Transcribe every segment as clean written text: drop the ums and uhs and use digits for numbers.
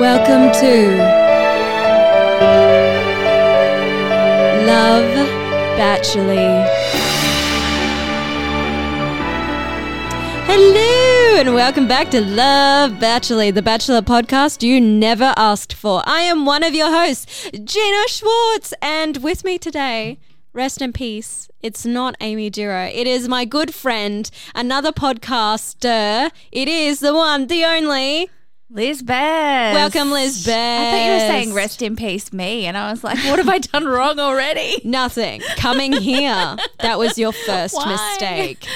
Welcome to Love Bachelor. Hello and welcome back to Love Bachelor, the Bachelor podcast you never asked for. I am one of your hosts, Gina Schwartz, and with me today, rest in peace, it's not Amy Duro. It is my good friend, another podcaster. It is the one, the only... Liz Best. Welcome, Liz Best. I thought you were saying rest in peace me, and I was like, what have I done wrong already? Nothing. Coming here. That was your first mistake.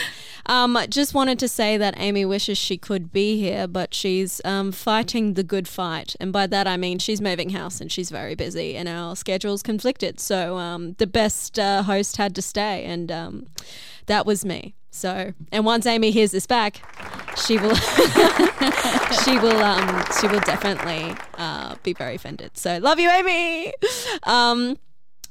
Just wanted to say that Amy wishes she could be here, but she's fighting the good fight. And by that I mean she's moving house and she's very busy and our schedules conflicted. So the best host had to stay, and that was me. So, and once Amy hears this back, she will definitely be very offended. So, love you, Amy.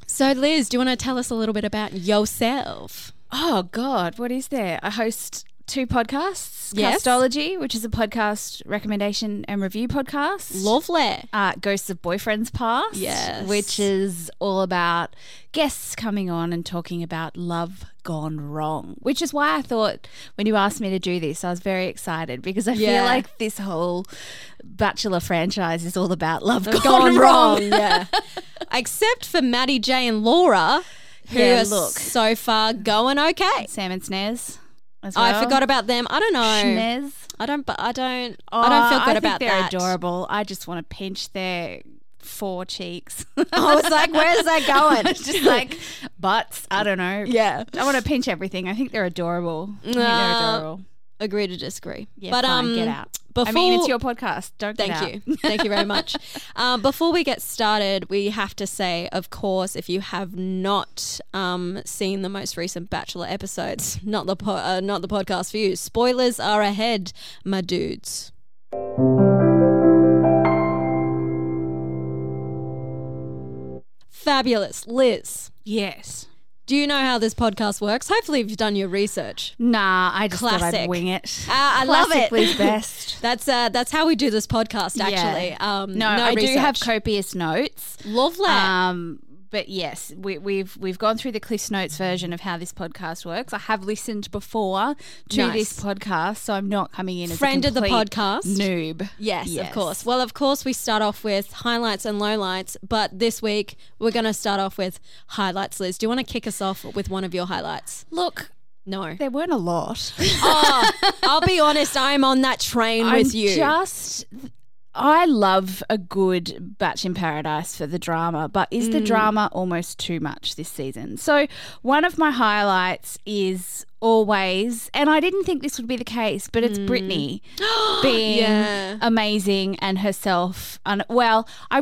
So, Liz, do you want to tell us a little bit about yourself? Oh God, what is there? I host two podcasts: Castology, which is a podcast recommendation and review podcast. Lovely. Ghosts of Boyfriends Past, which is all about guests coming on and talking about love gone wrong, which is why I thought when you asked me to do this I was very excited, because I feel like this whole Bachelor franchise is all about love gone wrong. Yeah, except for Maddie J and Laura, who are so far going okay. Sam and Snares as well. I forgot about them. I don't know. Snares. I don't feel good about that. I think they're adorable. I just want to pinch their four cheeks. I was like, where's that going? Just like butts. I don't know. Yeah. I want to pinch everything. I think they're adorable. Agree to disagree. Yeah, but fine, get out. It's your podcast. Don't get out. Thank you. Thank you very much. Before we get started, we have to say, of course, if you have not seen the most recent Bachelor episodes, not the podcast for you. Spoilers are ahead, my dudes. Fabulous. Liz. Yes. Do you know how this podcast works? Hopefully you've done your research. Nah, I just thought I'd wing it. I love it. Liz Best. That's how we do this podcast, actually. Yeah. I do have copious notes. Lovely. But yes, we've gone through the Cliff's Notes version of how this podcast works. I have listened before to this podcast, so I'm not coming in as a complete of the podcast noob. Yes, of course. Well, of course, we start off with highlights and lowlights, but this week we're going to start off with highlights. Liz, do you want to kick us off with one of your highlights? Look. No. There weren't a lot. I'll be honest, I'm on that train with you. I love a good Bachelor in Paradise for the drama, but is the drama almost too much this season? So one of my highlights is always, and I didn't think this would be the case, but it's Brittany being amazing and herself. I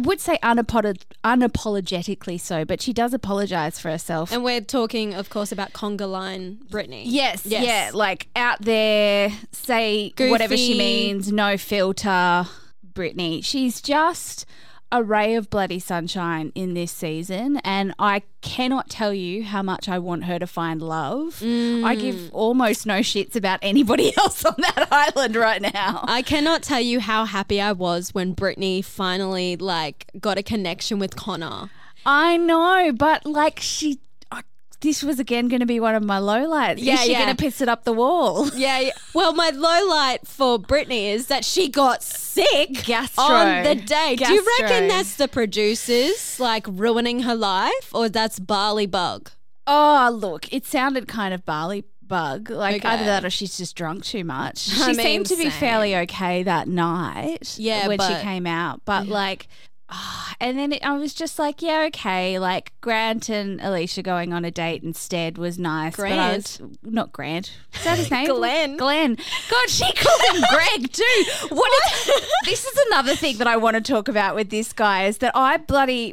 would say unapologetically so, but she does apologise for herself. And we're talking, of course, about conga line Brittany. Yes. Yeah, like out there, say goofy, whatever she means, no filter Brittany. She's just a ray of bloody sunshine in this season, and I cannot tell you how much I want her to find love. I give almost no shits about anybody else on that island right now. I cannot tell you how happy I was when Brittany finally got a connection with Connor. I know, but this was again going to be one of my lowlights. Is she going to piss it up the wall? Yeah. Well, my lowlight for Brittany is that she got sick on the day. Gastro. Do you reckon that's the producers ruining her life, or that's barley bug? Oh, look, it sounded kind of barley bug. Either that or she's just drunk too much. She seemed to be fairly okay that night when she came out, but And then I was just like, yeah, okay, like Grant and Alicia going on a date instead was nice. Grant. Is that his name? Glenn. God, she called him Greg too. This is another thing that I want to talk about with this guy is that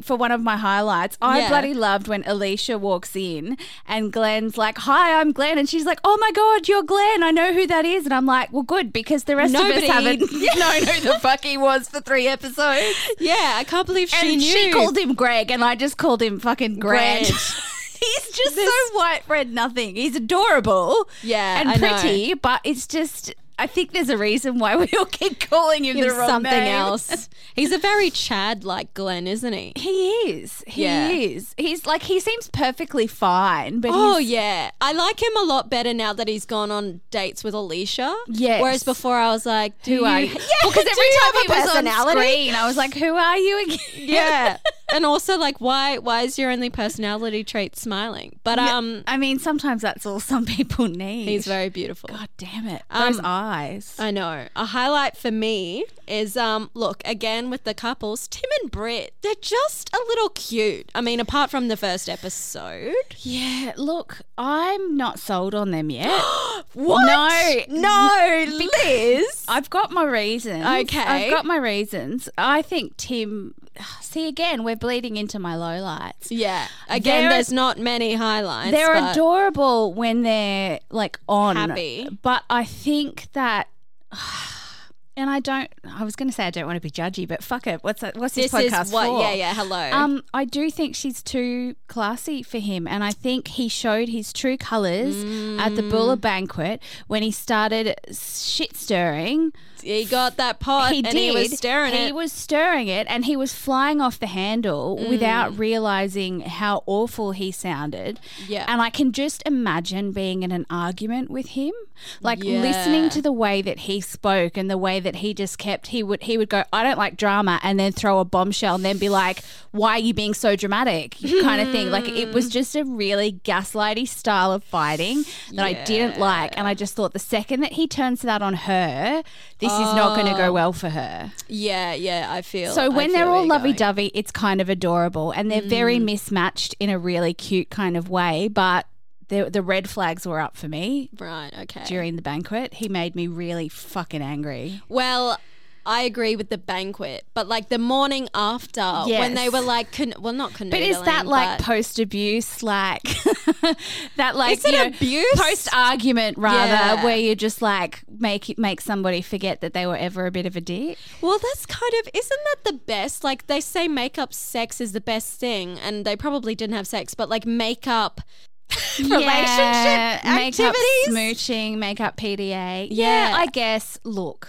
for one of my highlights, I bloody loved when Alicia walks in and Glenn's like, hi, I'm Glenn. And she's like, oh my God, you're Glenn. I know who that is. And I'm like, well, good, because the rest of us haven't known who the fuck he was for 3 episodes. Yeah, I can't believe she knew. She called him Greg and I just called him fucking Grant. He's just so white-bread nothing. He's adorable and pretty, but it's just I think there's a reason why we all keep calling him the wrong something name. Else. He's a very Chad-like Glenn, isn't he? He is. He's like he seems perfectly fine. But I like him a lot better now that he's gone on dates with Alicia. Yes. Whereas before I was like, who are you? Yeah, because every time he was on screen, I was like, who are you again? Yeah. And also, like, why is your only personality trait smiling? But I mean, sometimes that's all some people need. He's very beautiful. God damn it, those eyes. I know. A highlight for me is look again with the couples, Tim and Britt. They're just a little cute. I mean, apart from the first episode. Yeah. Look, I'm not sold on them yet. What? No, Liz. I've got my reasons. Okay. I think Tim. See, again, we're bleeding into my lowlights. Yeah. Again, there's not many highlights. They're adorable when they're like on. Happy. But I think that and I was going to say I don't want to be judgy, but fuck it. What's this podcast for? Yeah, hello. I do think she's too classy for him, and I think he showed his true colours at the Bulla banquet when he started shit-stirring. He got that pot he was stirring it. He was stirring it and he was flying off the handle without realising how awful he sounded. Yeah. And I can just imagine being in an argument with him, like listening to the way that he spoke and the way that he just kept, he would go, I don't like drama, and then throw a bombshell and then be like, why are you being so dramatic kind of thing. Like it was just a really gaslighty style of fighting that I didn't like, and I just thought the second that he turns that on her, this is not going to go well for her. Yeah, I feel. So when they're all lovey-dovey, it's kind of adorable, and they're very mismatched in a really cute kind of way, but the red flags were up for me. Right, okay. During the banquet, he made me really fucking angry. Well, I agree with the banquet, but like the morning after when they were like, not canoodling. But is that like post-abuse, like that like, you know, abuse? Post-argument rather where you just like make somebody forget that they were ever a bit of a dick? Well, that's kind of, isn't that the best? Like they say makeup sex is the best thing, and they probably didn't have sex, but like makeup relationship activities. Makeup smooching, makeup PDA. Yeah, I guess, look.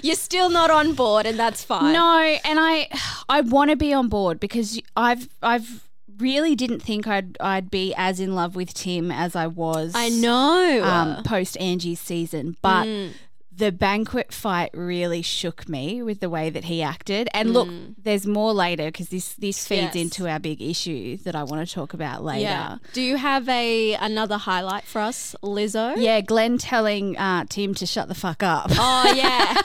You're still not on board, and that's fine. No, and I want to be on board because I've really didn't think I'd be as in love with Tim as I was. I know. Post Angie's season, but the banquet fight really shook me with the way that he acted. And look, there's more later because this feeds into our big issue that I want to talk about later. Yeah. Do you have another highlight for us, Lizzo? Yeah, Glenn telling Tim to shut the fuck up. Oh, yeah.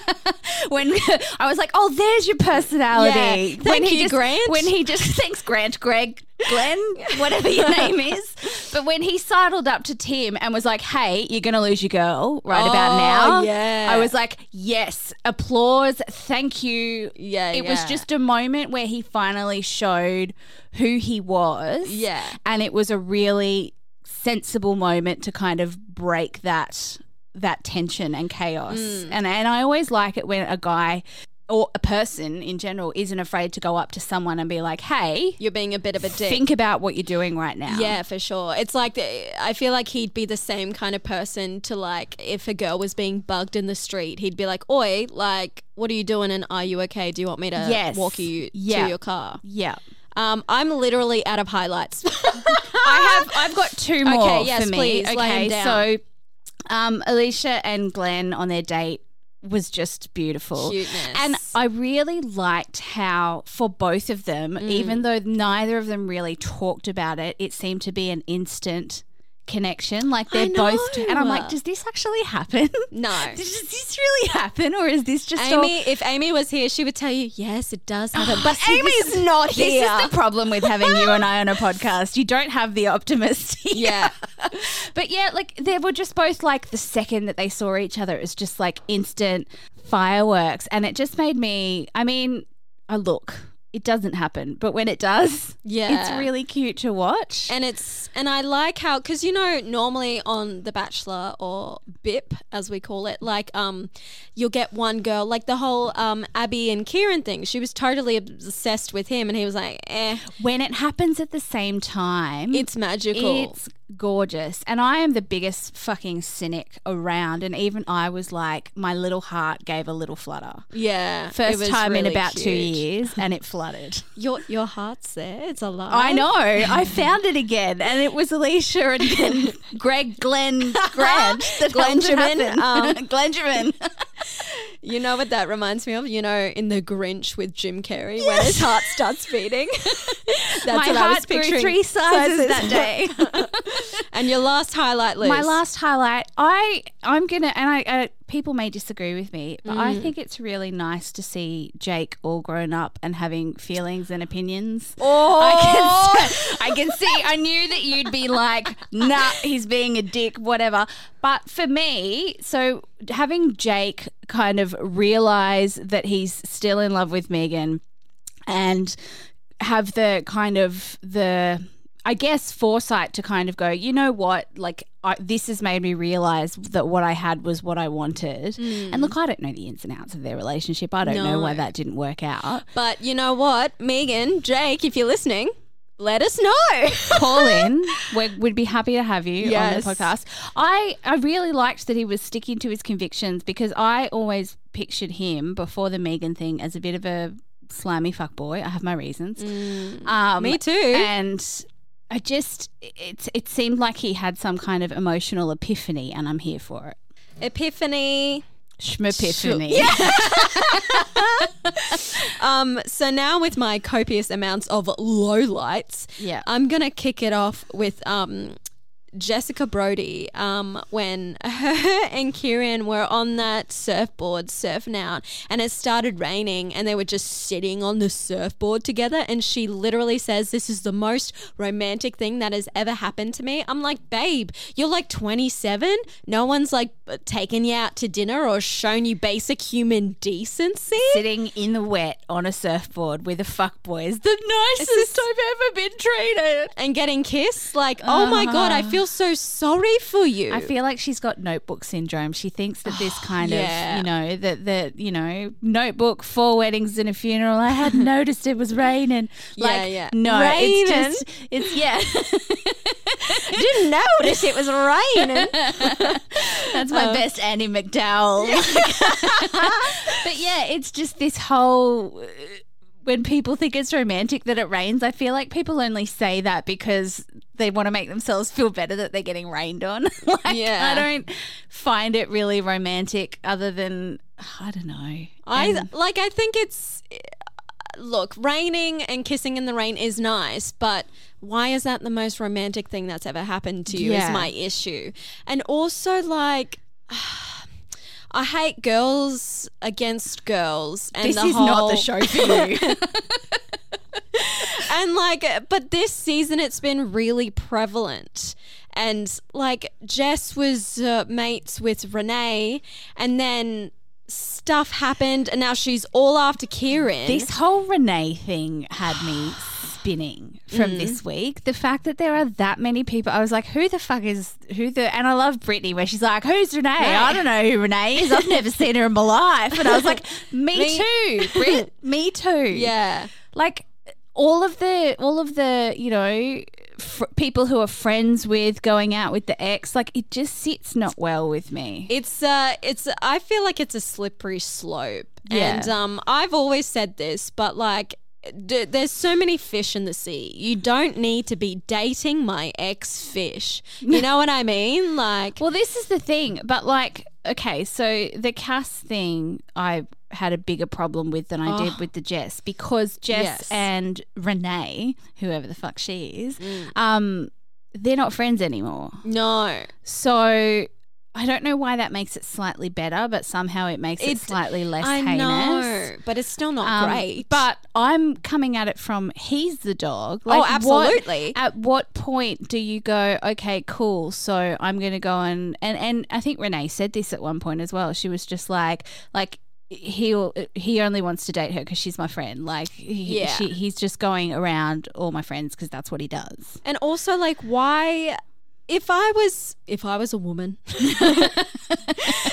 When I was like, oh, there's your personality. Yeah. Thank you, Grant. When he just thanks Grant, Greg. Glenn, whatever your name is. But when he sidled up to Tim and was like, hey, you're going to lose your girl about now. Yeah. I was like, yes, applause, thank you. Yeah, it was just a moment where he finally showed who he was. Yeah. And it was a really sensible moment to kind of break that tension and chaos. And I always like it when a guy or a person in general isn't afraid to go up to someone and be like, hey, you're being a bit of a dick. Think about what you're doing right now. Yeah, for sure. It's like I feel like he'd be the same kind of person to like if a girl was being bugged in the street, he'd be like, oi, like what are you doing and are you okay? Do you want me to walk you to your car? Yeah. I'm literally out of highlights. I've got 2 more for me. Please, okay, so Alicia and Glenn on their date was just beautiful. Cuteness. And I really liked how for both of them, even though neither of them really talked about it, it seemed to be an instant connection. Like they're both – and I'm like, does this actually happen? No. Does this really happen, or is this just Amy – if Amy was here, she would tell you, yes, it does happen. But Amy's not here. This is the problem with having you and I on a podcast. You don't have the optimist here. Yeah. But, yeah, like they were just both like the second that they saw each other, it was just like instant fireworks. And it just made me – I mean, it doesn't happen, but when it does, it's really cute to watch. And I like how, because you know, normally on The Bachelor, or BIP as we call it, like you'll get one girl, like the whole Abby and Kieran thing. She was totally obsessed with him, and he was like, eh. When it happens at the same time, it's magical. It's gorgeous. And I am the biggest fucking cynic around, and even I was like, my little heart gave a little flutter. Yeah. First time really in about cute. 2 years, and it fluttered. Your heart's there. It's alive. I know. I found it again, and it was Alicia and Greg Glenn Grant that Glenjamin. Glenjamin. You know what that reminds me of? You know, in The Grinch with Jim Carrey, yes, when his heart starts beating. That's my what heart I was picturing. Grew 3 sizes that day. And your last highlight, Liz? My last highlight, I'm going to – and I people may disagree with me, but I think it's really nice to see Jake all grown up and having feelings and opinions. Oh! I can see. I knew that you'd be like, nah, he's being a dick, whatever. But for me, so having Jake kind of realise that he's still in love with Megan and have the kind of the – I guess foresight to kind of go, you know what, like this has made me realise that what I had was what I wanted. And look, I don't know the ins and outs of their relationship. I don't know why that didn't work out. But you know what, Megan, Jake, if you're listening, let us know. Call in. We'd be happy to have you on the podcast. I really liked that he was sticking to his convictions, because I always pictured him before the Megan thing as a bit of a slimy fuckboy. I have my reasons. Me too. And I just – it seemed like he had some kind of emotional epiphany, and I'm here for it. Epiphany. Schmepiphany. Yeah. So now with my copious amounts of lowlights, I'm going to kick it off with Jessica Brody when her and Kieran were on that surfboard surfing out, and it started raining, and they were just sitting on the surfboard together, and she literally says, this is the most romantic thing that has ever happened to me. I'm like, babe, you're like 27. No one's like taken you out to dinner or shown you basic human decency. Sitting in the wet on a surfboard with a fuckboy is the nicest I've ever been treated. And getting kissed, like, oh my God, I feel so sorry for you. I feel like she's got notebook syndrome. She thinks that this kind of, you know, that notebook, 4 weddings and a funeral. I hadn't noticed it was raining. Like, no, rainin'. it's I didn't notice it was raining. That's my best Annie McDowell. But yeah, it's just this whole, when people think it's romantic that it rains, I feel like people only say that because they want to make themselves feel better that they're getting rained on. I don't find it really romantic other than, I don't know. I think it's, look, raining and kissing in the rain is nice, but why is that the most romantic thing that's ever happened to you is my issue. And also, like, I hate girls against girls. And this is not the show for you. And like, but this season it's been really prevalent. And like, Jess was mates with Renee, and then stuff happened, and now she's all after Kieran. This whole Renee thing had me spinning from this week. The fact that there are that many people, I was like, and I love Brittany where she's like, who's Renee? I don't know who Renee is. I've never seen her in my life. And I was like, me too, Britt. Me too. Yeah. Like all of the, you know, people who are friends with, going out with the ex, like it just sits not well with me. It's I feel like it's a slippery slope. Yeah. And I've always said this, but like, there's so many fish in the sea. You don't need to be dating my ex fish. You know what I mean? Like, well, this is the thing. But like, okay, so the Cass thing I had a bigger problem with than I did with the Jess, because Jess and Renee, whoever the fuck she is, they're not friends anymore. No. So I don't know why that makes it slightly better, but somehow it makes it slightly less heinous. I know, but it's still not great. But I'm coming at it from he's the dog. Like, oh, absolutely. At what point do you go, okay, cool, so I'm going to go and I think Renee said this at one point as well. She was just like he only wants to date her because she's my friend. Like, he's just going around all my friends because that's what he does. And also, like, why... If I was a woman,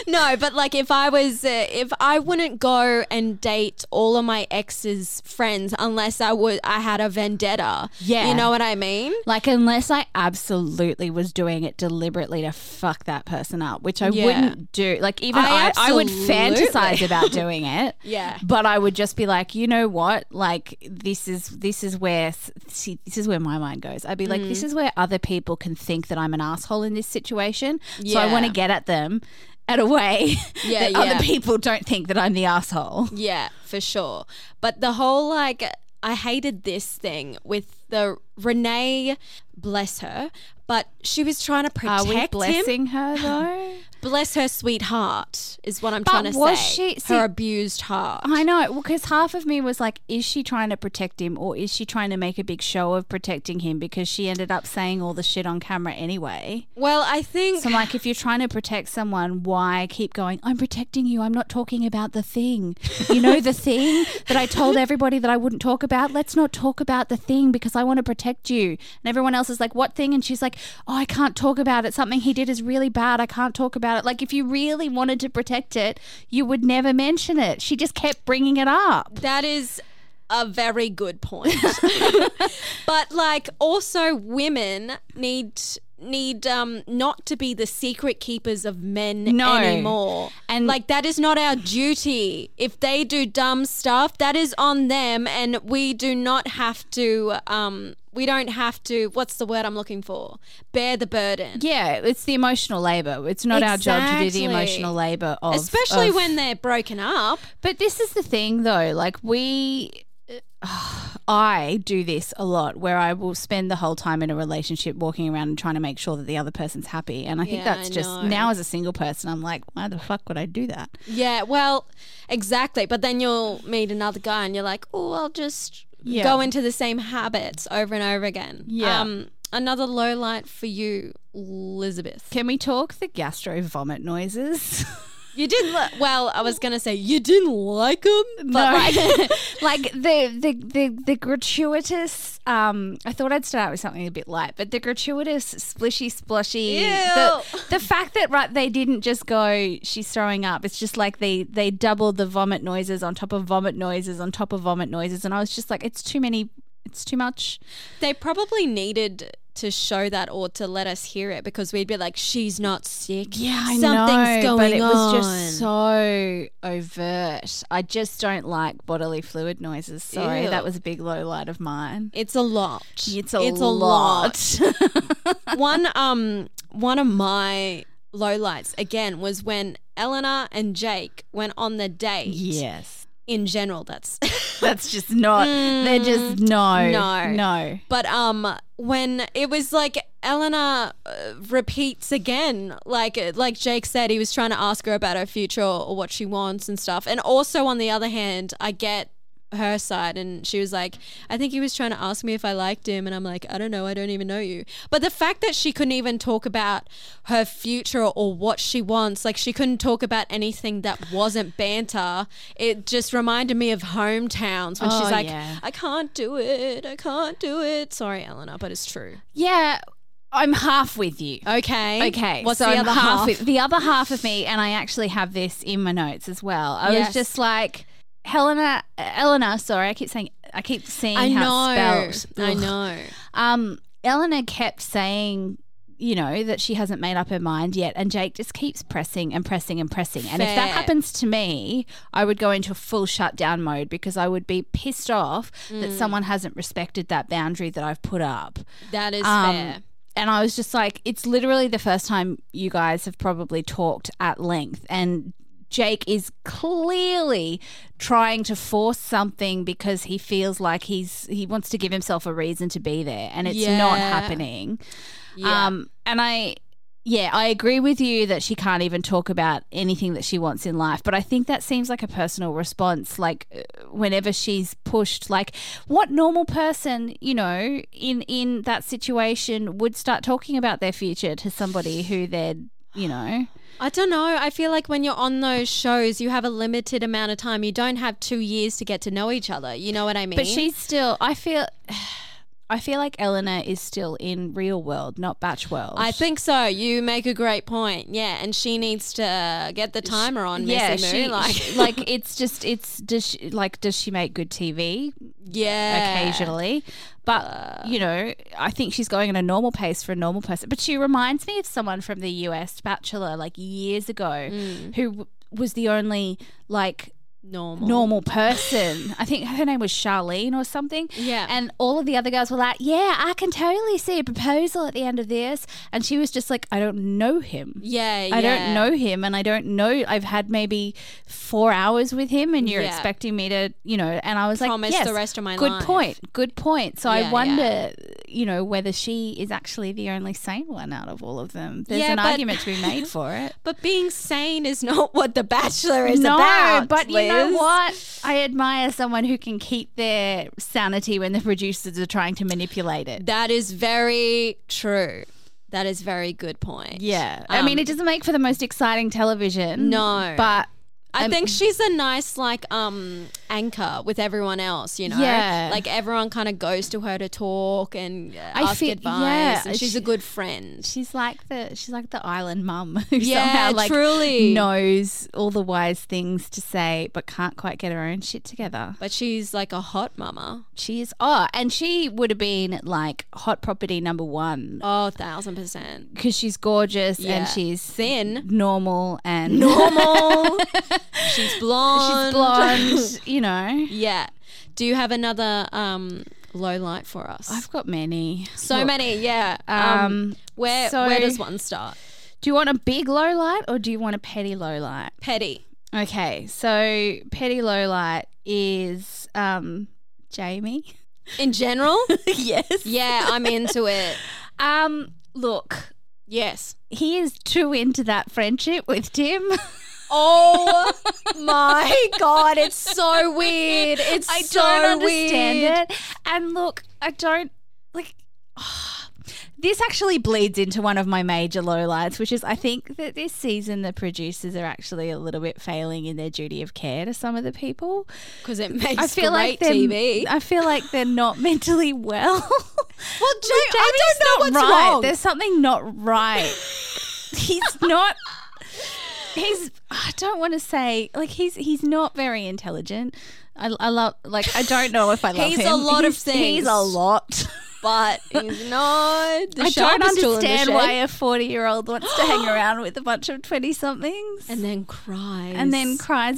no, but like if I wouldn't go and date all of my ex's friends unless I had a vendetta. Yeah, you know what I mean. Like, unless I absolutely was doing it deliberately to fuck that person up, which I wouldn't do. Like, even I would fantasize about doing it. Yeah, but I would just be like, you know what? Like, this is where my mind goes. I'd be like, this is where other people can think that I'm an asshole in this situation, so I want to get at them in a way that other people don't think that I'm the asshole. Yeah, for sure. But the whole, like, I hated this thing with the Renee, bless her, but she was trying to protect him. Are we blessing her though? Bless her sweetheart is what I'm trying to say. Her abused heart. I know, because half of me was like, is she trying to protect him or is she trying to make a big show of protecting him because she ended up saying all the shit on camera anyway? Well, I think... So I'm like, if you're trying to protect someone, why keep going, I'm protecting you, I'm not talking about the thing. You know the thing that I told everybody that I wouldn't talk about? Let's not talk about the thing because I want to protect you. And everyone else is like, what thing? And she's like, oh, I can't talk about it. Something he did is really bad. I can't talk about it. Like, if you really wanted to protect it, you would never mention it. She just kept bringing it up. That is a very good point. But, like, also women need not to be the secret keepers of men anymore. And like, that is not our duty. If they do dumb stuff, that is on them, and we do not have to what's the word I'm looking for? Bear the burden. Yeah, it's the emotional labour. It's not our job to do the emotional labour of... Especially when they're broken up. But this is the thing though, like I do this a lot where I will spend the whole time in a relationship walking around and trying to make sure that the other person's happy. And I think that's just now as a single person, I'm like, why the fuck would I do that? Yeah, well, exactly. But then you'll meet another guy and you're like, oh, I'll just... Yeah. Go into the same habits over and over again. Yeah. Another low light for you, Elizabeth. Can we talk the gastro vomit noises? You didn't. Well, I was gonna say you didn't like them, but no. like the gratuitous. I thought I'd start out with something a bit light, but the gratuitous splishy sploshy. The fact that they didn't just go, she's throwing up. It's just like they doubled the vomit noises on top of vomit noises on top of vomit noises, and I was just like, it's too many. It's too much. They probably needed to show that or to let us hear it because we'd be like, she's not sick. Yeah, I know. Something's going on. But it was just so overt. I just don't like bodily fluid noises. Sorry, that was a big low light of mine. It's a lot. It's a lot. One of my low lights, again, was when Eleanor and Jake went on the date. Yes. In general, that's just not. They're just no. But when it was like Eleanor repeats again, like Jake said, he was trying to ask her about her future or what she wants and stuff. And also on the other hand, I get her side, and she was like, I think he was trying to ask me if I liked him, and I'm like, I don't know, I don't even know you. But the fact that she couldn't even talk about her future or what she wants, like she couldn't talk about anything that wasn't banter, it just reminded me of hometowns when she's like, I can't do it. Sorry, Eleanor, but it's true. Yeah, I'm half with you. Okay. What's so the other half? The other half of me, and I actually have this in my notes as well. I was just like, Eleanor, sorry, I keep seeing how it's spelled. Ugh. I know. Eleanor kept saying, you know, that she hasn't made up her mind yet, and Jake just keeps pressing and pressing and pressing. Fair. And if that happens to me, I would go into a full shutdown mode because I would be pissed off that someone hasn't respected that boundary that I've put up. That is fair. And I was just like, it's literally the first time you guys have probably talked at length, and Jake is clearly trying to force something because he feels like he wants to give himself a reason to be there, and it's not happening. Yeah. I agree with you that she can't even talk about anything that she wants in life, but I think that seems like a personal response, like whenever she's pushed, like what normal person, you know, in that situation would start talking about their future to somebody who they're, you know. I don't know. I feel like when you're on those shows, you have a limited amount of time. You don't have 2 years to get to know each other. You know what I mean? But she's still, I feel like Eleanor is still in real world, not batch world. I think so. You make a great point. Yeah, and she needs to get the timer on. Does she make good TV? Yeah, occasionally. But you know, I think she's going at a normal pace for a normal person. But she reminds me of someone from the US Bachelor, like years ago, who was the only like. Normal person. I think her name was Charlene or something. Yeah. And all of the other girls were like, yeah, I can totally see a proposal at the end of this. And she was just like, I don't know him. Yeah. I don't know him, and I don't know. I've had maybe 4 hours with him, and you're expecting me to, you know. And I was promise yes, the rest of my life. Good point. So I wonder, you know, whether she is actually the only sane one out of all of them. There's an argument to be made for it. But being sane is not what The Bachelor is about. But Liz. You know what? I admire someone who can keep their sanity when the producers are trying to manipulate it. That is very true. That is very good point. Yeah. I mean, it doesn't make for the most exciting television. No. But I think she's a nice anchor with everyone else, you know. Yeah. Like everyone kind of goes to her to talk and ask advice. Yeah. And she's a good friend. She's like the island mum who somehow like truly knows all the wise things to say but can't quite get her own shit together. But she's like a hot mama. She is. Oh, and she would have been like hot property number one. Oh, 1,000%. Because she's gorgeous and she's thin, normal. She's blonde, you know. Yeah. Do you have another low light for us? I've got many. So many. Where does one start? Do you want a big low light or do you want a petty low light? Petty. Okay. So petty low light is Jamie. In general? Yes. Yeah, I'm into it. Look. Yes. He is too into that friendship with Tim. Oh my God, it's so weird. I don't understand it. And look, this actually bleeds into one of my major lowlights, which is I think that this season the producers are actually a little bit failing in their duty of care to some of the people. Because it makes great TV. I feel like they're not mentally well. Well, I don't know what's wrong. There's something not right. He's not... He's. I don't want to say like he's not very intelligent. I love like I don't know if I love him. He's a lot of things. He's a lot, but he's not. I don't understand why a 40-year-old wants to hang around with a bunch of 20-somethings and then cries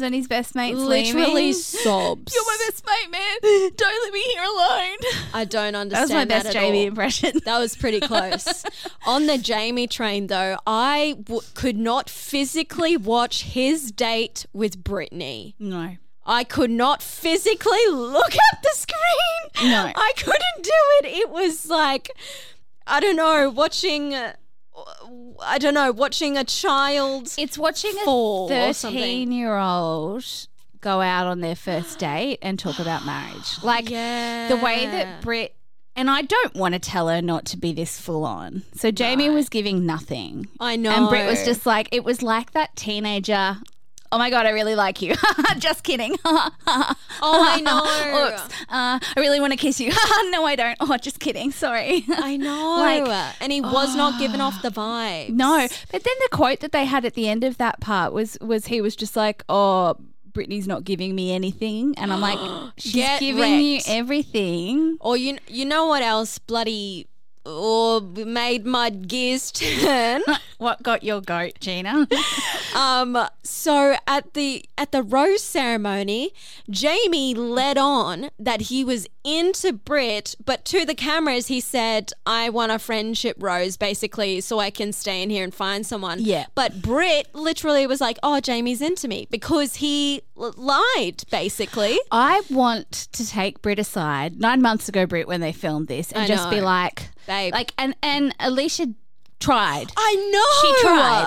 when his best mate's literally sobs. You're my best mate, man. Don't let me here alone. I don't understand. That was my best Jamie impression. That was pretty close. On the Jamie train, though, I could not physically watch his date with Brittany. No. I could not physically look at the screen. No. I couldn't do it. It was like, I don't know, watching a child It's watching fall a 13-year-old go out on their first date and talk about marriage. Like the way that Britt, and I don't want to tell her not to be this full on. So Jamie was giving nothing. I know. And Britt was just like, it was like that teenager... Oh, my God, I really like you. Just kidding. Oh, I know. Oops. I really want to kiss you. No, I don't. Oh, just kidding. Sorry. I know. And he was not giving off the vibe. No. But then the quote that they had at the end of that part was he was just like, oh, Brittany's not giving me anything. And I'm like, she's giving you everything. Or you know what else? Bloody or made my gears turn. What got your goat, Gina? So at the rose ceremony, Jamie led on that he was into Brit, but to the cameras he said, "I want a friendship rose, basically, so I can stay in here and find someone." Yeah. But Brit literally was like, "Oh, Jamie's into me," because he lied, basically. I want to take Brit aside 9 months ago, Brit, when they filmed this, and just be like, babe. And Alicia tried. I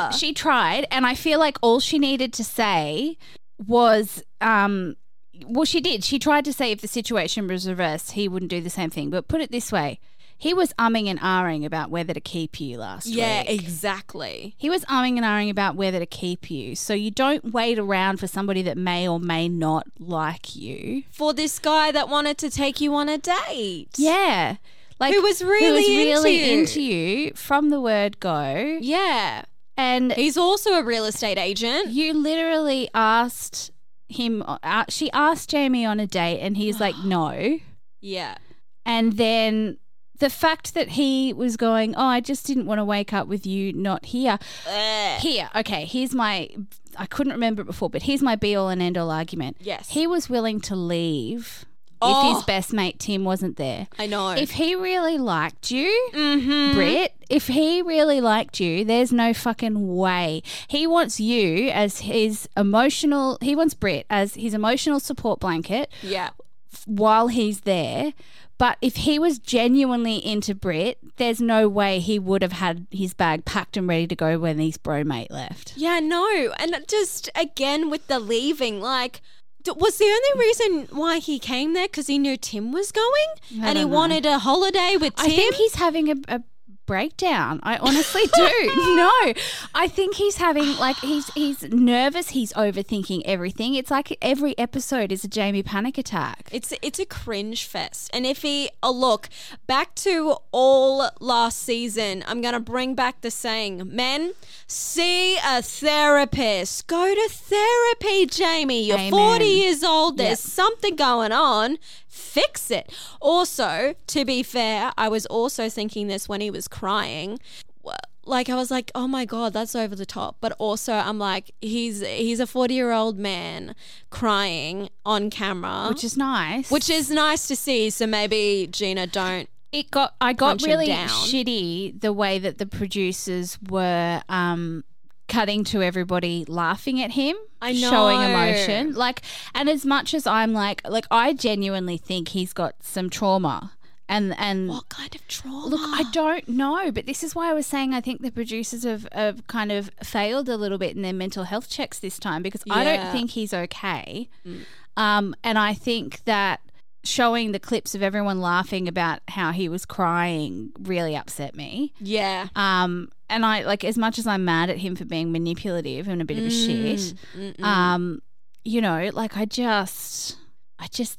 know. She tried. And I feel like all she needed to say was, well, she did. She tried to say if the situation was reversed, he wouldn't do the same thing. But put it this way. He was umming and ahhing about whether to keep you last week. Yeah, exactly. He was umming and ahhing about whether to keep you. So you don't wait around for somebody that may or may not like you. For this guy that wanted to take you on a date. Yeah. Like, who was really into you from the word go. Yeah. And he's also a real estate agent. You literally asked him, she asked Jamie on a date and he's like, no. Yeah. And then the fact that he was going, oh, I just didn't want to wake up with you not here. Here. Okay, here's my, I couldn't remember it before, but here's my be all and end all argument. Yes. He was willing to leave. Oh. If his best mate Tim wasn't there. I know. If he really liked you, mm-hmm. Brit, if he really liked you, there's no fucking way. He wants you as his emotional, he wants Brit as his emotional support blanket. Yeah. While he's there. But if he was genuinely into Brit, there's no way he would have had his bag packed and ready to go when his bromate left. Yeah, no. And just, again, with the leaving, like, was the only reason why he came there because he knew Tim was going and he wanted a holiday with Tim? I think he's having a breakdown. I honestly do. No. I think he's having, like, he's nervous. He's overthinking everything. It's like every episode is a Jamie panic attack. It's a cringe fest. And if he, look, back to all last season, I'm going to bring back the saying, men, see a therapist. Go to therapy, Jamie. You're Amen. 40 years old. There's something going on. Fix it. Also, to be fair, I was also thinking this when he was crying. Like, I was like, oh my God, that's over the top. But also I'm like, he's a 40-year-old man crying on camera. Which is nice to see. So maybe Gina don't. I got really shitty the way that the producers were cutting to everybody laughing at him. I know. Showing emotion. Like, and as much as I'm like I genuinely think he's got some trauma. And what kind of trauma? Look, I don't know, but this is why I was saying I think the producers have kind of failed a little bit in their mental health checks this time because I don't think he's okay. Mm. And I think that showing the clips of everyone laughing about how he was crying really upset me. Yeah. And I, like, as much as I'm mad at him for being manipulative and a bit of a shit, you know, like, I just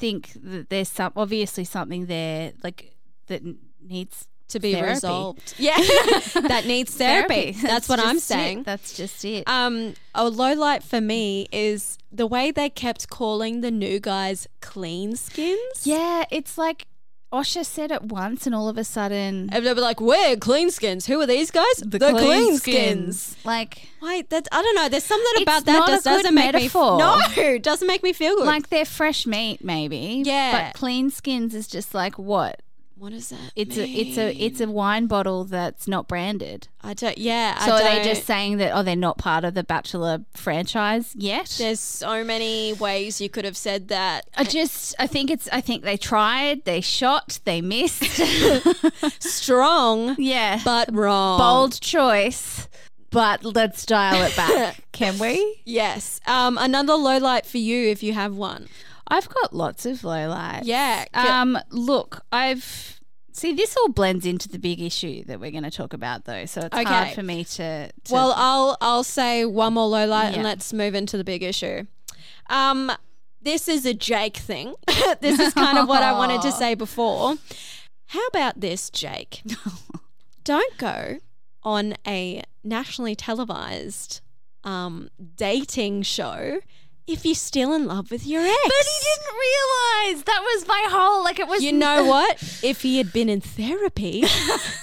think that there's obviously something there, like, that needs to be therapy. Resolved. Yeah. That needs therapy. That's what I'm saying. That's just it. A low light for me is the way they kept calling the new guys clean skins. Yeah, it's like Osha said it once and all of a sudden and they'll be like, we're clean skins. Who are these guys? The clean skins. Like, wait, that's, I don't know. There's something about that just doesn't make metaphor. No, doesn't make me feel good. Like, they're fresh meat maybe. Yeah. But clean skins is just like what? What is that? It's a wine bottle that's not branded. I don't. Yeah. So I are they just saying that? Oh, they're not part of the Bachelor franchise yet. There's so many ways you could have said that. I think they tried. They shot. They missed. Strong. Yeah. But wrong. Bold choice. But let's dial it back. Can we? Yes. Another low light for you, if you have one. I've got lots of lowlights. Yeah. Look, this all blends into the big issue that we're going to talk about, though. So it's hard for me to. Well, I'll say one more lowlight and let's move into the big issue. This is a Jake thing. This is kind of what I wanted to say before. How about this, Jake? Don't go on a nationally televised dating show if you're still in love with your ex. But he didn't realise. That was my whole, like, it was... You know what? If he had been in therapy,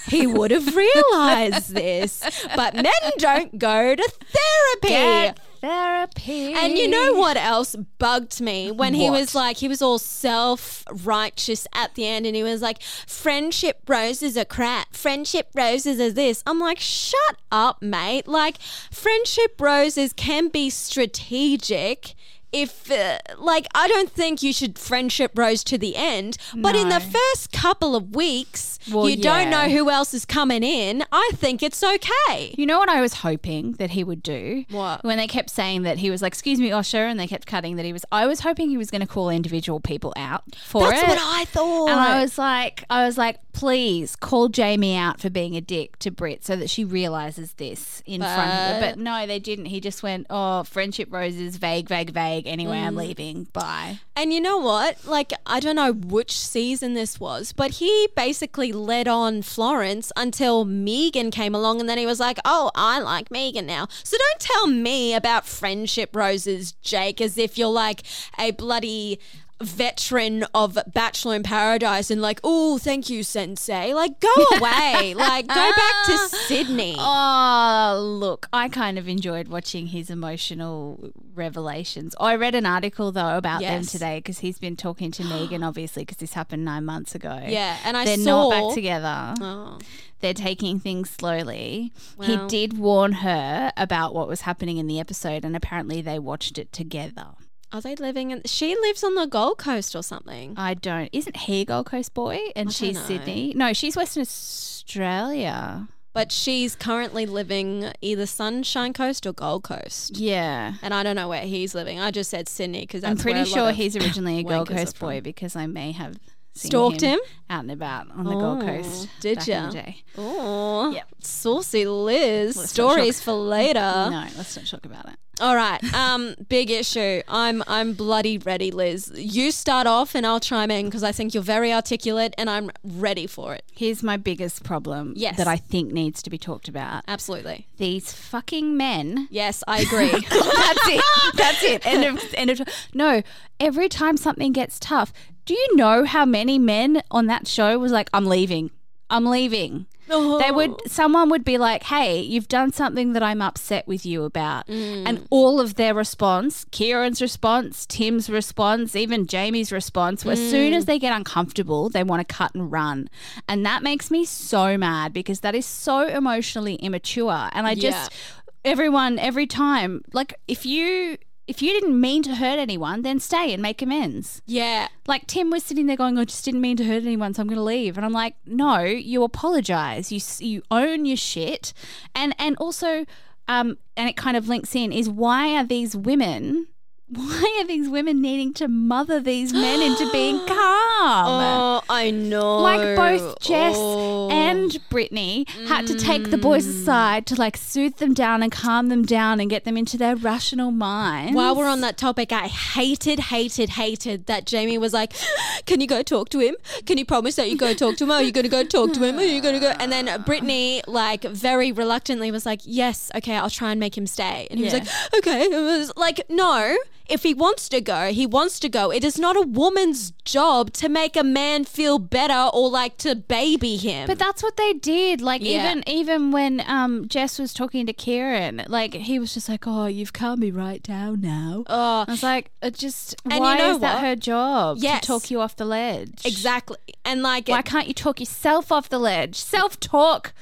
he would have realised this. But men don't go to therapy. Get therapy. And you know what else bugged me? When he was like, he was all self-righteous at the end and he was like, friendship roses are crap. Friendship roses are this. I'm like, shut up, mate. Like, friendship roses can be strategic. If, like, I don't think you should friendship rose to the end, but in the first couple of weeks, don't know who else is coming in. I think it's okay. You know what I was hoping that he would do? What? When they kept saying that he was like, excuse me, Osher, and they kept cutting that he was, I was hoping he was going to call individual people out for it. That's what I thought. And I was like, please call Jamie out for being a dick to Brit so that she realises this in front of her. But no, they didn't. He just went, oh, friendship roses, vague, vague, vague. Anyway, I'm leaving. Bye. And you know what? Like, I don't know which season this was, but he basically led on Florence until Megan came along and then he was like, oh, I like Megan now. So don't tell me about friendship roses, Jake, as if you're like a bloody veteran of Bachelor in Paradise and like, oh, thank you, Sensei. Like, go away. Like, go back to Sydney. Oh, look, I kind of enjoyed watching his emotional revelations. I read an article, though, about them today because he's been talking to Megan, obviously, because this happened 9 months ago. Yeah, and They're not back together. Oh. They're taking things slowly. Well, he did warn her about what was happening in the episode and apparently they watched it together. Are they living in... She lives on the Gold Coast or something. I don't... Isn't he Gold Coast boy and she's Sydney? No, she's Western Australia. But she's currently living either Sunshine Coast or Gold Coast. Yeah. And I don't know where he's living. I just said Sydney because that's where I'm pretty sure he's originally a Gold Coast boy because I may have... Stalked him out and about on the Gold Coast. Did you? Oh, yep. Saucy Liz. Stories for later. No, let's not talk about it. All right. Big issue. I'm bloody ready, Liz. You start off and I'll chime in because I think you're very articulate and I'm ready for it. Here's my biggest problem that I think needs to be talked about. Absolutely. These fucking men. Yes, I agree. That's it. End of. No, every time something gets tough. Do you know how many men on that show was like, I'm leaving. Oh. Someone would be like, hey, you've done something that I'm upset with you about. Mm. And all of their response, Kieran's response, Tim's response, even Jamie's response, as soon as they get uncomfortable, they want to cut and run. And that makes me so mad because that is so emotionally immature. And I just, everyone, every time, like if you didn't mean to hurt anyone, then stay and make amends. Yeah. Like Tim was sitting there going, I just didn't mean to hurt anyone, so I'm going to leave. And I'm like, no, you apologise. You own your shit. And also, and it kind of links in, is why are these women needing to mother these men into being calm? Oh, I know. Like both Jess and Brittany had to take the boys aside to like soothe them down and calm them down and get them into their rational minds. While we're on that topic, I hated that Jamie was like, can you go talk to him? Can you promise that you go talk to him? Are you going to go talk to him? Are you going to go? And then Brittany like very reluctantly was like, yes, okay, I'll try and make him stay. And he was like, okay. It was like, no. If he wants to go, he wants to go. It is not a woman's job to make a man feel better or like to baby him. But that's what they did. Like even when Jess was talking to Kieran, like he was just like, oh, you've calmed me right down now. I was like, why is that her job to talk you off the ledge? Exactly. And like, why can't you talk yourself off the ledge? Self-talk.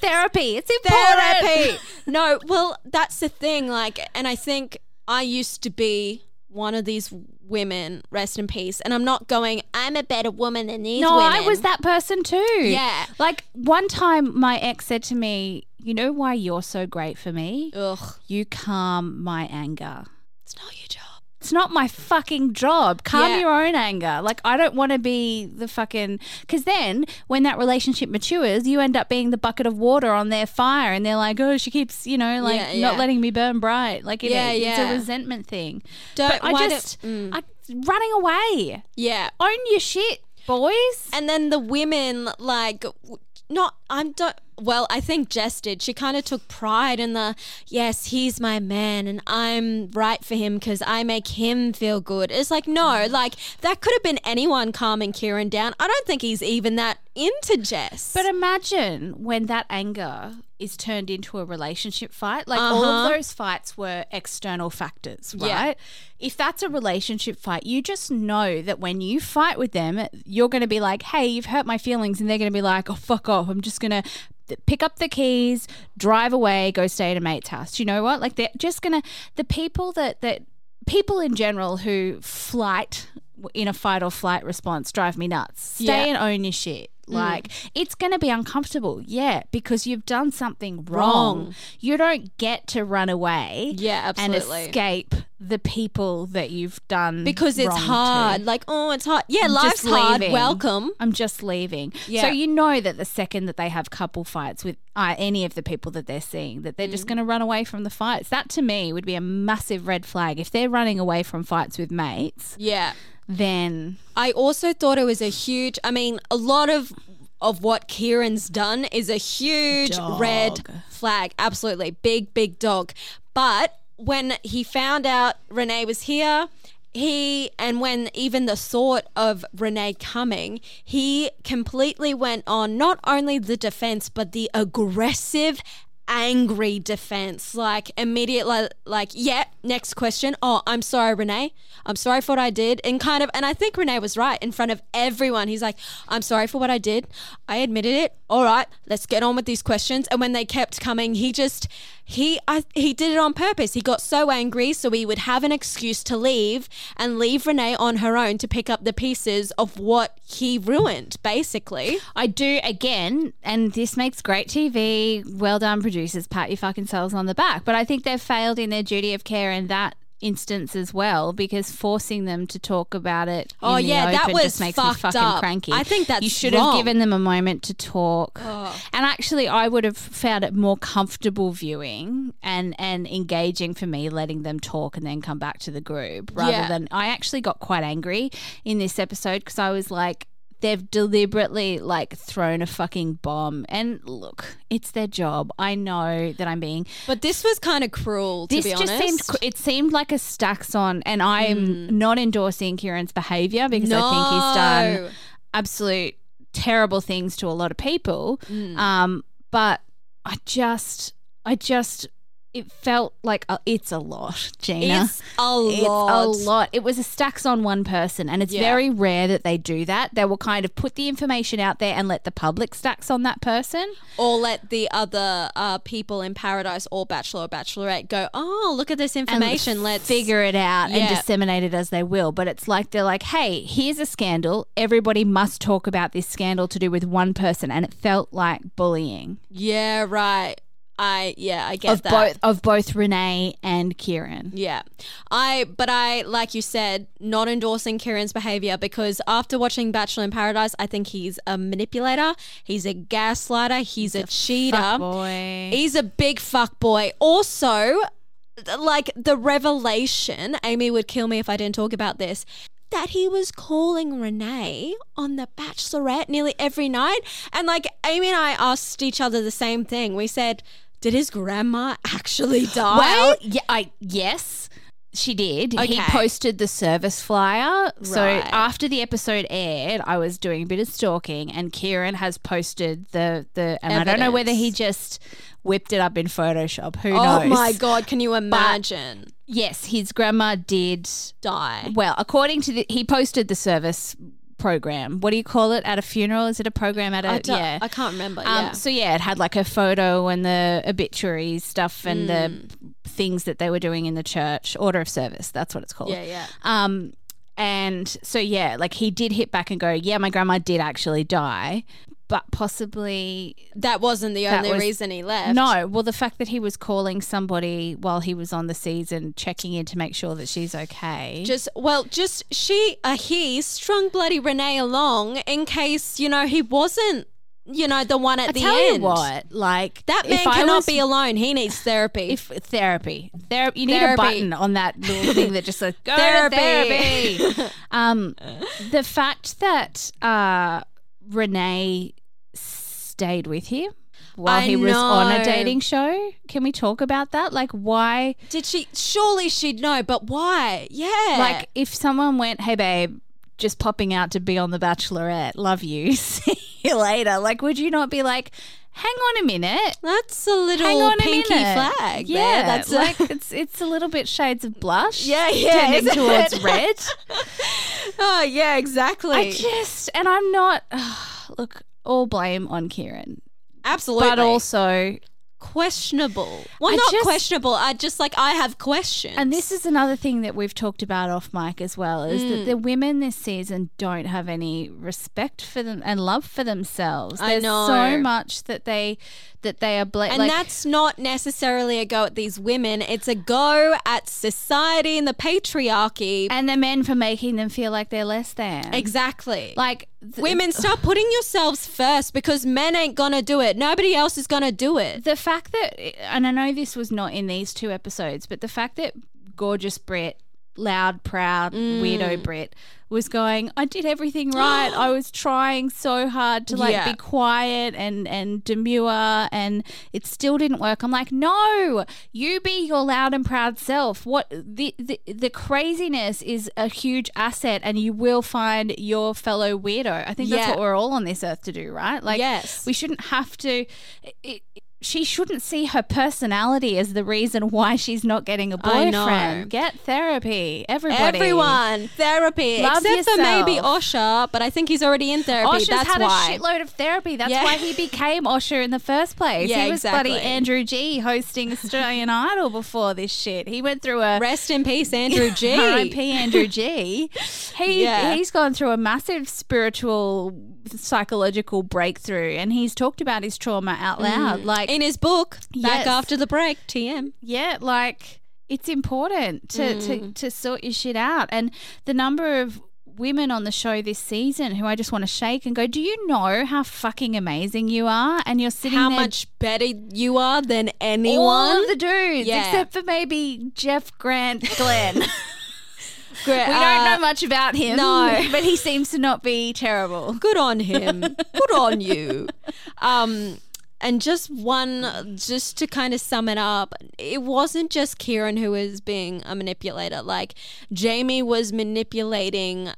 Therapy. It's important. Therapy. No, well, that's the thing. Like, and I think I used to be one of these women, rest in peace, and I'm not going, I'm a better woman than these women. No, I was that person too. Yeah. Like one time my ex said to me, you know why you're so great for me? Ugh. You calm my anger. It's not your job. It's not my fucking job. Calm your own anger. Like I don't want to be the fucking – because then when that relationship matures, you end up being the bucket of water on their fire and they're like, oh, she keeps, you know, like not letting me burn bright. Like it's a resentment thing. Running away. Yeah. Own your shit, boys. And then the women like – not, I'm don't, well, I think Jess did. She kind of took pride in the, yes, he's my man and I'm right for him because I make him feel good. It's like, no, like that could have been anyone calming Kieran down. I don't think he's even that into Jess. But imagine when that anger is turned into a relationship fight. Like all of those fights were external factors, right? Yeah. If that's a relationship fight, you just know that when you fight with them, you're going to be like, hey, you've hurt my feelings. And they're going to be like, oh, fuck off. I'm just going to pick up the keys, drive away, go stay at a mate's house. You know what? Like they're just going to, the people that people in general who flight in a fight or flight response drive me nuts. Stay and own your shit. Like it's going to be uncomfortable, because you've done something wrong. You don't get to run away and escape the people that you've done because it's hard. Like, oh, it's hard. Yeah, life's hard. Welcome. I'm just leaving. Yeah. So you know that the second that they have couple fights with any of the people that they're seeing, that they're just going to run away from the fights. That to me would be a massive red flag. If they're running away from fights with mates. Yeah. Then I also thought it was a huge, I mean, a lot of what Kieran's done is a huge red flag. Absolutely. Big, big dog. But when he found out Renee was here, and when even the thought of Renee coming, he completely went on not only the defense, but the aggressive, angry defense, like immediately, like, yeah, next question. Oh, I'm sorry, Renee. I'm sorry for what I did. And kind of, and I think Renee was right in front of everyone. He's like, I'm sorry for what I did. I admitted it. All right, let's get on with these questions. And when they kept coming, he did it on purpose. He got so angry so he would have an excuse to leave and leave Renee on her own to pick up the pieces of what he ruined, basically. I do, again, and this makes great TV. Well done, producers. Pat your fucking selves on the back. But I think they've failed in their duty of care in that instance as well, because forcing them to talk about it that was just makes me fucking cranky. I think that's wrong. You should have given them a moment to talk. And actually I would have found it more comfortable viewing and engaging for me, letting them talk and then come back to the group rather than, I actually got quite angry in this episode because I was like, they've deliberately like thrown a fucking bomb, and look, it's their job. I know that I'm being, but this was kind of cruel. To be honest, it seemed like a stacks on, and I'm not endorsing Kieran's behaviour because I think he's done absolute terrible things to a lot of people. But I just. It felt like it's a lot, Gina. It's a lot. It was a stacks on one person, and it's very rare that they do that. They will kind of put the information out there and let the public stacks on that person. Or let the other people in Paradise or Bachelor or Bachelorette go, oh, look at this information. And let's figure it out and disseminate it as they will. But it's like they're like, hey, here's a scandal. Everybody must talk about this scandal to do with one person, and it felt like bullying. Yeah, right. I get that. Of both Renee and Kieran. Yeah. But like you said, not endorsing Kieran's behaviour because after watching Bachelor in Paradise, I think he's a manipulator, he's a gaslighter, he's a cheater. Fuckboy. He's a big fuckboy. Also, like the revelation, Amy would kill me if I didn't talk about this, that he was calling Renee on The Bachelorette nearly every night. And like Amy and I asked each other the same thing. We said, did his grandma actually die? Well, yes, she did. Okay. He posted the service flyer. Right. So after the episode aired, I was doing a bit of stalking, and Kieran has posted the and evidence. I don't know whether he just whipped it up in Photoshop. Who knows? Oh my God, can you imagine? But yes, his grandma did die. Well, according to he posted the service program. What do you call it at a funeral? Is it a program at I can't remember. So yeah, it had like a photo and the obituary stuff and the things that they were doing in the church. Order of service, that's what it's called. Yeah, yeah. And so yeah, like he did hit back and go, yeah, my grandma did actually die. But possibly that wasn't the only reason he left. No. Well, the fact that he was calling somebody while he was on the season, checking in to make sure that she's okay. He strung bloody Renee along in case, he wasn't, the one at the end. I tell you what, like that man cannot be alone. He needs therapy. You need a button on that little thing that just says go therapy. To therapy. The fact that Renee stayed with him while he was on a dating show. Can we talk about that? Like, why? Did she? Surely she'd know, but why? Yeah. Like, if someone went, hey, babe, just popping out to be on The Bachelorette, love you, see you later. Like, would you not be like, hang on a minute. That's a little pinky flag. Yeah, that's like it's a little bit shades of blush. Yeah, turning towards red. Oh yeah, exactly. I'm not. Look, all blame on Kieran. Absolutely, but also questionable. Well, questionable. I just I have questions. And this is another thing that we've talked about off mic as well is that the women this season don't have any respect for them and love for themselves. There's so much that they are blamed. And that's not necessarily a go at these women. It's a go at society and the patriarchy. And the men for making them feel like they're less than. Exactly. Like women, start putting yourselves first because men ain't going to do it. Nobody else is going to do it. The fact that, and I know this was not in these two episodes, but the fact that gorgeous Brit, loud, proud, weirdo Brit was going, I did everything right. I was trying so hard to be quiet and demure and it still didn't work. I'm like, no, you be your loud and proud self. What the craziness is a huge asset and you will find your fellow weirdo. I think that's what we're all on this earth to do, right? Like, we shouldn't have to she shouldn't see her personality as the reason why she's not getting a boyfriend. Get therapy, everybody. Everyone, therapy. Love Except yourself. For maybe Osher, but I think he's already in therapy. Osher's had a shitload of therapy. That's why he became Osher in the first place. Yeah, he was buddy Andrew G hosting Australian Idol before this shit. He went through a... Rest in peace, Andrew G. R.I.P. Andrew G. He's gone through a massive spiritual, psychological breakthrough and he's talked about his trauma out loud. Like, in his book, Back After the Break, TM. Yeah, like it's important to sort your shit out. And the number of women on the show this season who I just want to shake and go, do you know how fucking amazing you are? And you're sitting how there. How much better you are than anyone? All of the dudes except for maybe Jeff Grant Glenn. We don't know much about him. No. But he seems to not be terrible. Good on him. Good on you. And just to kind of sum it up, it wasn't just Kieran who was being a manipulator. Like, Jamie was manipulating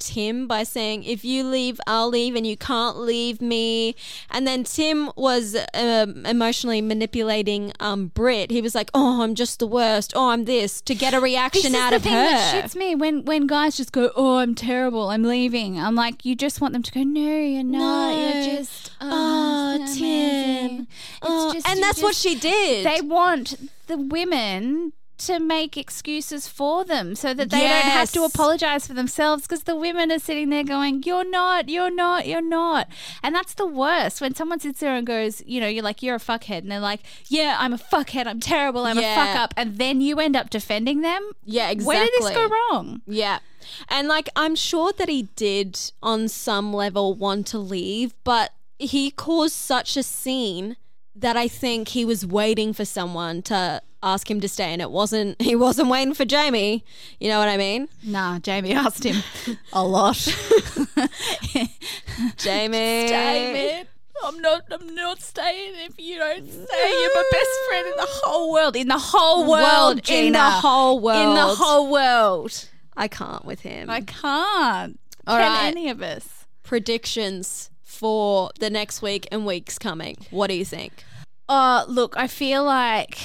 Tim by saying, if you leave, I'll leave and you can't leave me. And then Tim was emotionally manipulating Brit. He was like, oh, I'm just the worst. Oh, I'm this. To get a reaction out of her. This is the thing that shits me when guys just go, oh, I'm terrible, I'm leaving. I'm like, you just want them to go, no, you're not. You're just, oh Tim. And that's what she did. They want the women to make excuses for them so that they don't have to apologize for themselves, because the women are sitting there going, you're not. And that's the worst, when someone sits there and goes, you know, you're like, you're a fuckhead, and they're like, yeah, I'm a fuckhead, I'm terrible, I'm a fuck up, and then you end up defending them. Yeah, exactly. Where did this go wrong? Yeah. And like, I'm sure that he did on some level want to leave, but he caused such a scene that I think he was waiting for someone to ask him to stay, and he wasn't waiting for Jamie. You know what I mean? Nah, Jamie asked him a lot. Jamie. Stay, man. I'm not staying if you don't stay. You're my best friend in the whole world. In the whole world, Gina. In the whole world. In the whole world. I can't with him. I can't. All Can right. any of us. Predictions for the next week and weeks coming. What do you think? Look, I feel like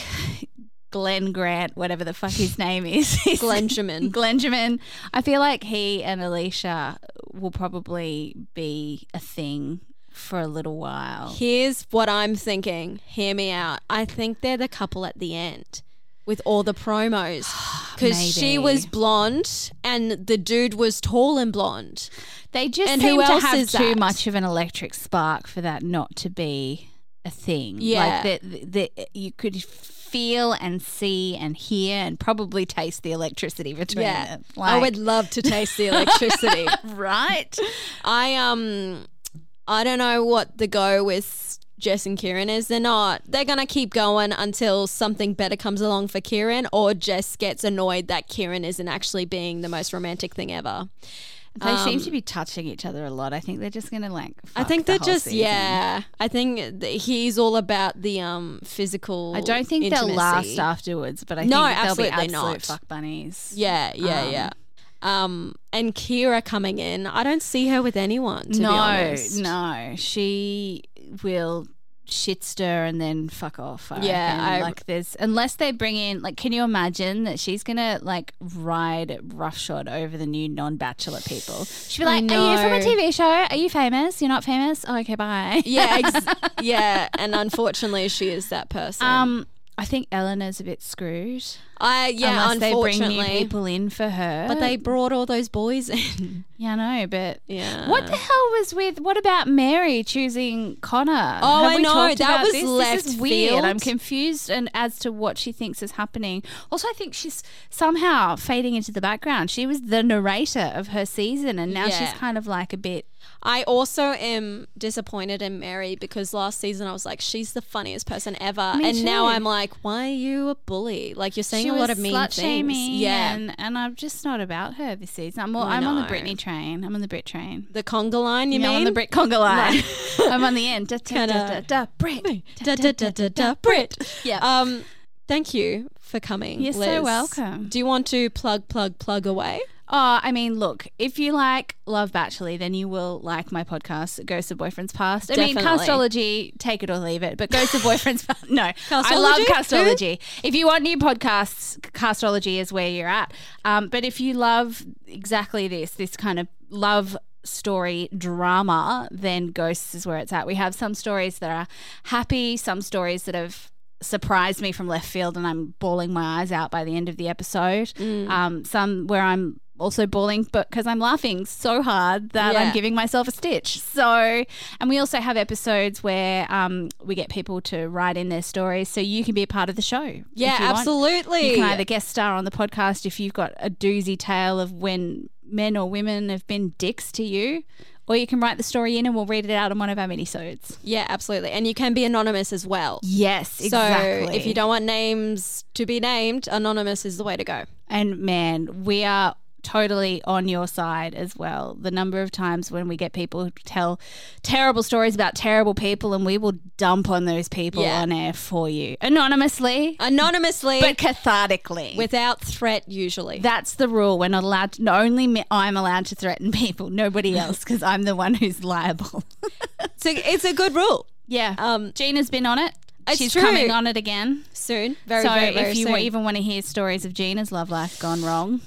Glenn Grant, whatever the fuck his name is. Glenjamin. I feel like he and Alicia will probably be a thing for a little while. Here's what I'm thinking. Hear me out. I think they're the couple at the end with all the promos, because she was blonde and the dude was tall and blonde. They just and seem to have too much of an electric spark for that not to be a thing. Yeah. Like the you could feel and see and hear and probably taste the electricity between them. Like, I would love to taste the electricity. Right? I don't know what the go with Jess and Kieran is. They're not. They're going to keep going until something better comes along for Kieran, or Jess gets annoyed that Kieran isn't actually being the most romantic thing ever. They seem to be touching each other a lot. I think they're just going to like fuck I think the they're just, season. Yeah. I think he's all about the physical I don't think intimacy. They'll last afterwards, but I think they'll be absolute not. Fuck bunnies. Yeah, yeah, yeah. And Kira coming in, I don't see her with anyone, to be honest. No, she will shit stir and then fuck off. I reckon. Like there's unless they bring in like, can you imagine that she's gonna like ride roughshod over the new non-bachelor people? She'll be like, "Are you from a TV show? Are you famous? You're not famous? Oh, okay, bye." Yeah, yeah. And unfortunately, she is that person. I think Eleanor's a bit screwed. Unless they bring new people in for her. But they brought all those boys in. Yeah, I know, but what the hell was with, what about Mary choosing Connor? Oh, have I know, that was this? Left this is weird. Field. I'm confused and as to what she thinks is happening. Also, I think she's somehow fading into the background. She was the narrator of her season and now she's kind of like a bit. I also am disappointed in Mary because last season I was like, she's the funniest person ever. Me too. Now I'm like, why are you a bully? Like, you're saying a lot of mean things. And I'm just not about her this season. I'm on the Britney train. I'm on the Brit train. The conga line, you mean? I'm on the Brit conga line. I'm on the end. Da da da da Brit. Da da da da da Brit. Yeah. Thank you for coming, Liz. You're so welcome. Do you want to plug away? Oh, I mean, look, if you like Love Bachelor, then you will like my podcast, Ghosts of Boyfriends Past. I mean, Castology, take it or leave it, but Ghosts of Boyfriends Past, no. Castology? I love Castology. If you want new podcasts, Castology is where you're at. But if you love exactly this kind of love story drama, then Ghosts is where it's at. We have some stories that are happy, some stories that have surprised me from left field and I'm bawling my eyes out by the end of the episode. Some where I'm also bawling, but because I'm laughing so hard that I'm giving myself a stitch. So, and we also have episodes where we get people to write in their stories, so you can be a part of the show. Yeah, absolutely. You can either guest star on the podcast if you've got a doozy tale of when men or women have been dicks to you, or you can write the story in and we'll read it out on one of our minisodes. Yeah, absolutely. And you can be anonymous as well. Yes, exactly. So if you don't want names to be named, anonymous is the way to go. And man, we are totally on your side as well. The number of times when we get people who tell terrible stories about terrible people and we will dump on those people on air for you. Anonymously. But cathartically. Without threat usually. That's the rule. We're not allowed to, only I'm allowed to threaten people, nobody else, because I'm the one who's liable. So it's a good rule. Yeah. Gina's been on it. She's coming on it again soon. Very, very soon. So if you even want to hear stories of Gina's love life gone wrong,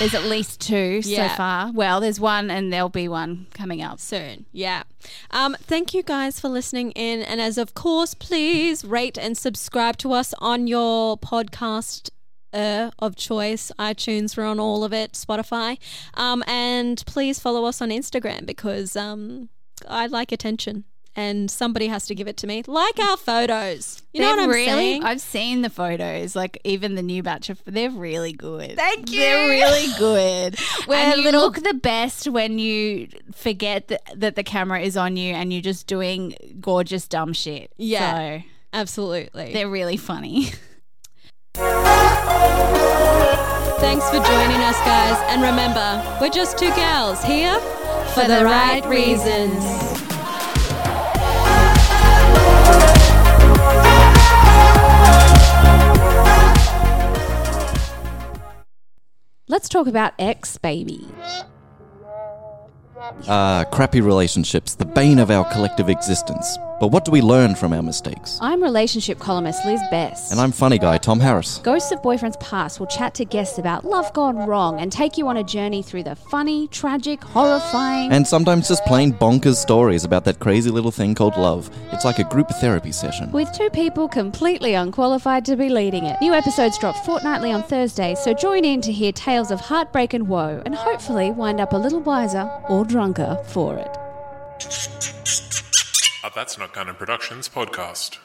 there's at least two so far. Well, there's one and there'll be one coming up soon. Yeah. Thank you guys for listening in. And as of course, please rate and subscribe to us on your podcast of choice. iTunes, we're on all of it, Spotify. And please follow us on Instagram because I like attention. And somebody has to give it to me. Like our photos. You know what I'm saying? I've seen the photos, like even the new batch of, they're really good. Thank you. They're really good. And you look the best when you forget that the camera is on you and you're just doing gorgeous dumb shit. Yeah, so, absolutely. They're really funny. Thanks for joining us, guys. And remember, we're just two gals here for the right reasons. Let's talk about ex, baby. Crappy relationships, the bane of our collective existence. But what do we learn from our mistakes? I'm relationship columnist Liz Best. And I'm funny guy Tom Harris. Ghosts of Boyfriends Past will chat to guests about love gone wrong and take you on a journey through the funny, tragic, horrifying... and sometimes just plain bonkers stories about that crazy little thing called love. It's like a group therapy session. With two people completely unqualified to be leading it. New episodes drop fortnightly on Thursdays, so join in to hear tales of heartbreak and woe and hopefully wind up a little wiser or drunker for it. That's Not Canon Productions podcast.